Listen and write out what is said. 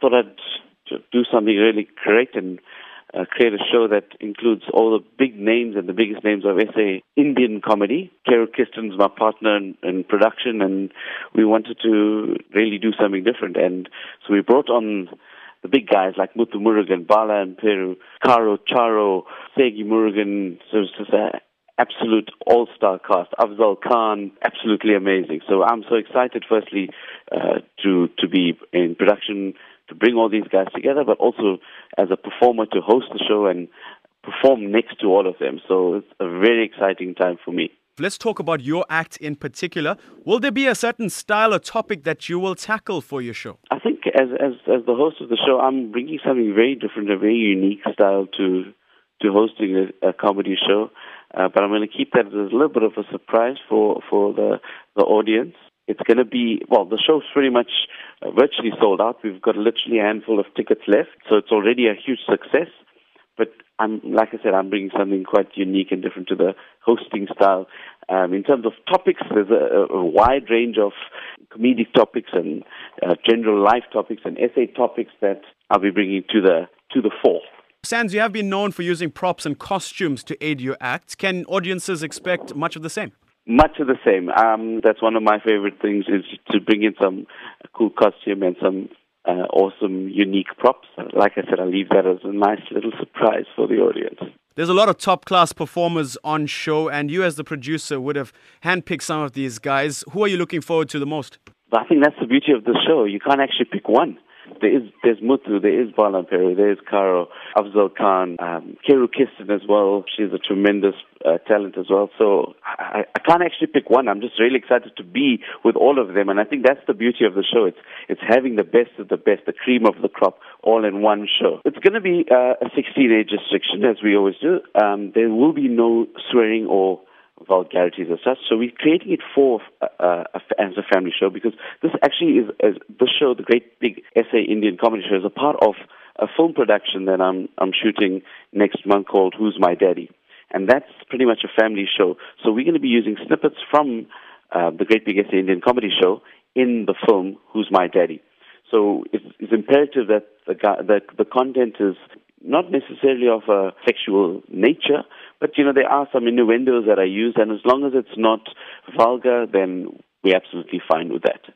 thought I'd do something really great and create a show that includes all the big names and the biggest names of SA Indian comedy. Kheru Kistan is my partner in production, and we wanted to really do something different. And so we brought on the big guys like Muthu Murugan, Bala and Peru, Caro Charo, Murugan, so it's just an absolute all-star cast. Afzal Khan, absolutely amazing. So I'm so excited, firstly, to be in production, to bring all these guys together, but also as a performer to host the show and perform next to all of them. So it's a very exciting time for me. Let's talk about your act in particular. Will there be a certain style or topic that you will tackle for your show? I think as the host of the show, I'm bringing something very different, a very unique style to hosting a comedy show. But I'm going to keep that as a little bit of a surprise for the audience. It's going to be, well, the show's pretty much virtually sold out. We've got literally a handful of tickets left, so it's already a huge success. But like I said, I'm bringing something quite unique and different to the hosting style. In terms of topics, there's a wide range of comedic topics and general life topics and essay topics that I'll be bringing to the fore. Sans, you have been known for using props and costumes to aid your act. Can audiences expect much of the same? Much of the same. That's one of my favorite things, is to bring in some cool costume and some awesome, unique props. Like I said, I'll leave that as a nice little surprise for the audience. There's a lot of top-class performers on show, and you as the producer would have handpicked some of these guys. Who are you looking forward to the most? But I think that's the beauty of the show. You can't actually pick one. There's Muthu, there is Bala and Peru, there is Caro, Afzal Khan, Kheru Kistan as well. She's a tremendous talent as well. So I can't actually pick one. I'm just really excited to be with all of them. And I think that's the beauty of the show. It's having the best of the best, the cream of the crop, all in one show. It's going to be a 16-age restriction, as we always do. There will be no swearing or vulgarities as such. So we're creating it for as a family show, because this actually is the show, the Great Big SA-Indian Comedy Show, is a part of a film production that I'm shooting next month called Who's My Daddy? And that's pretty much a family show. So we're going to be using snippets from the Great Big SA-Indian Comedy Show in the film Who's My Daddy? So it's imperative that the content is not necessarily of a sexual nature, but, you know, there are some innuendos that are used, and as long as it's not vulgar, then we're absolutely fine with that.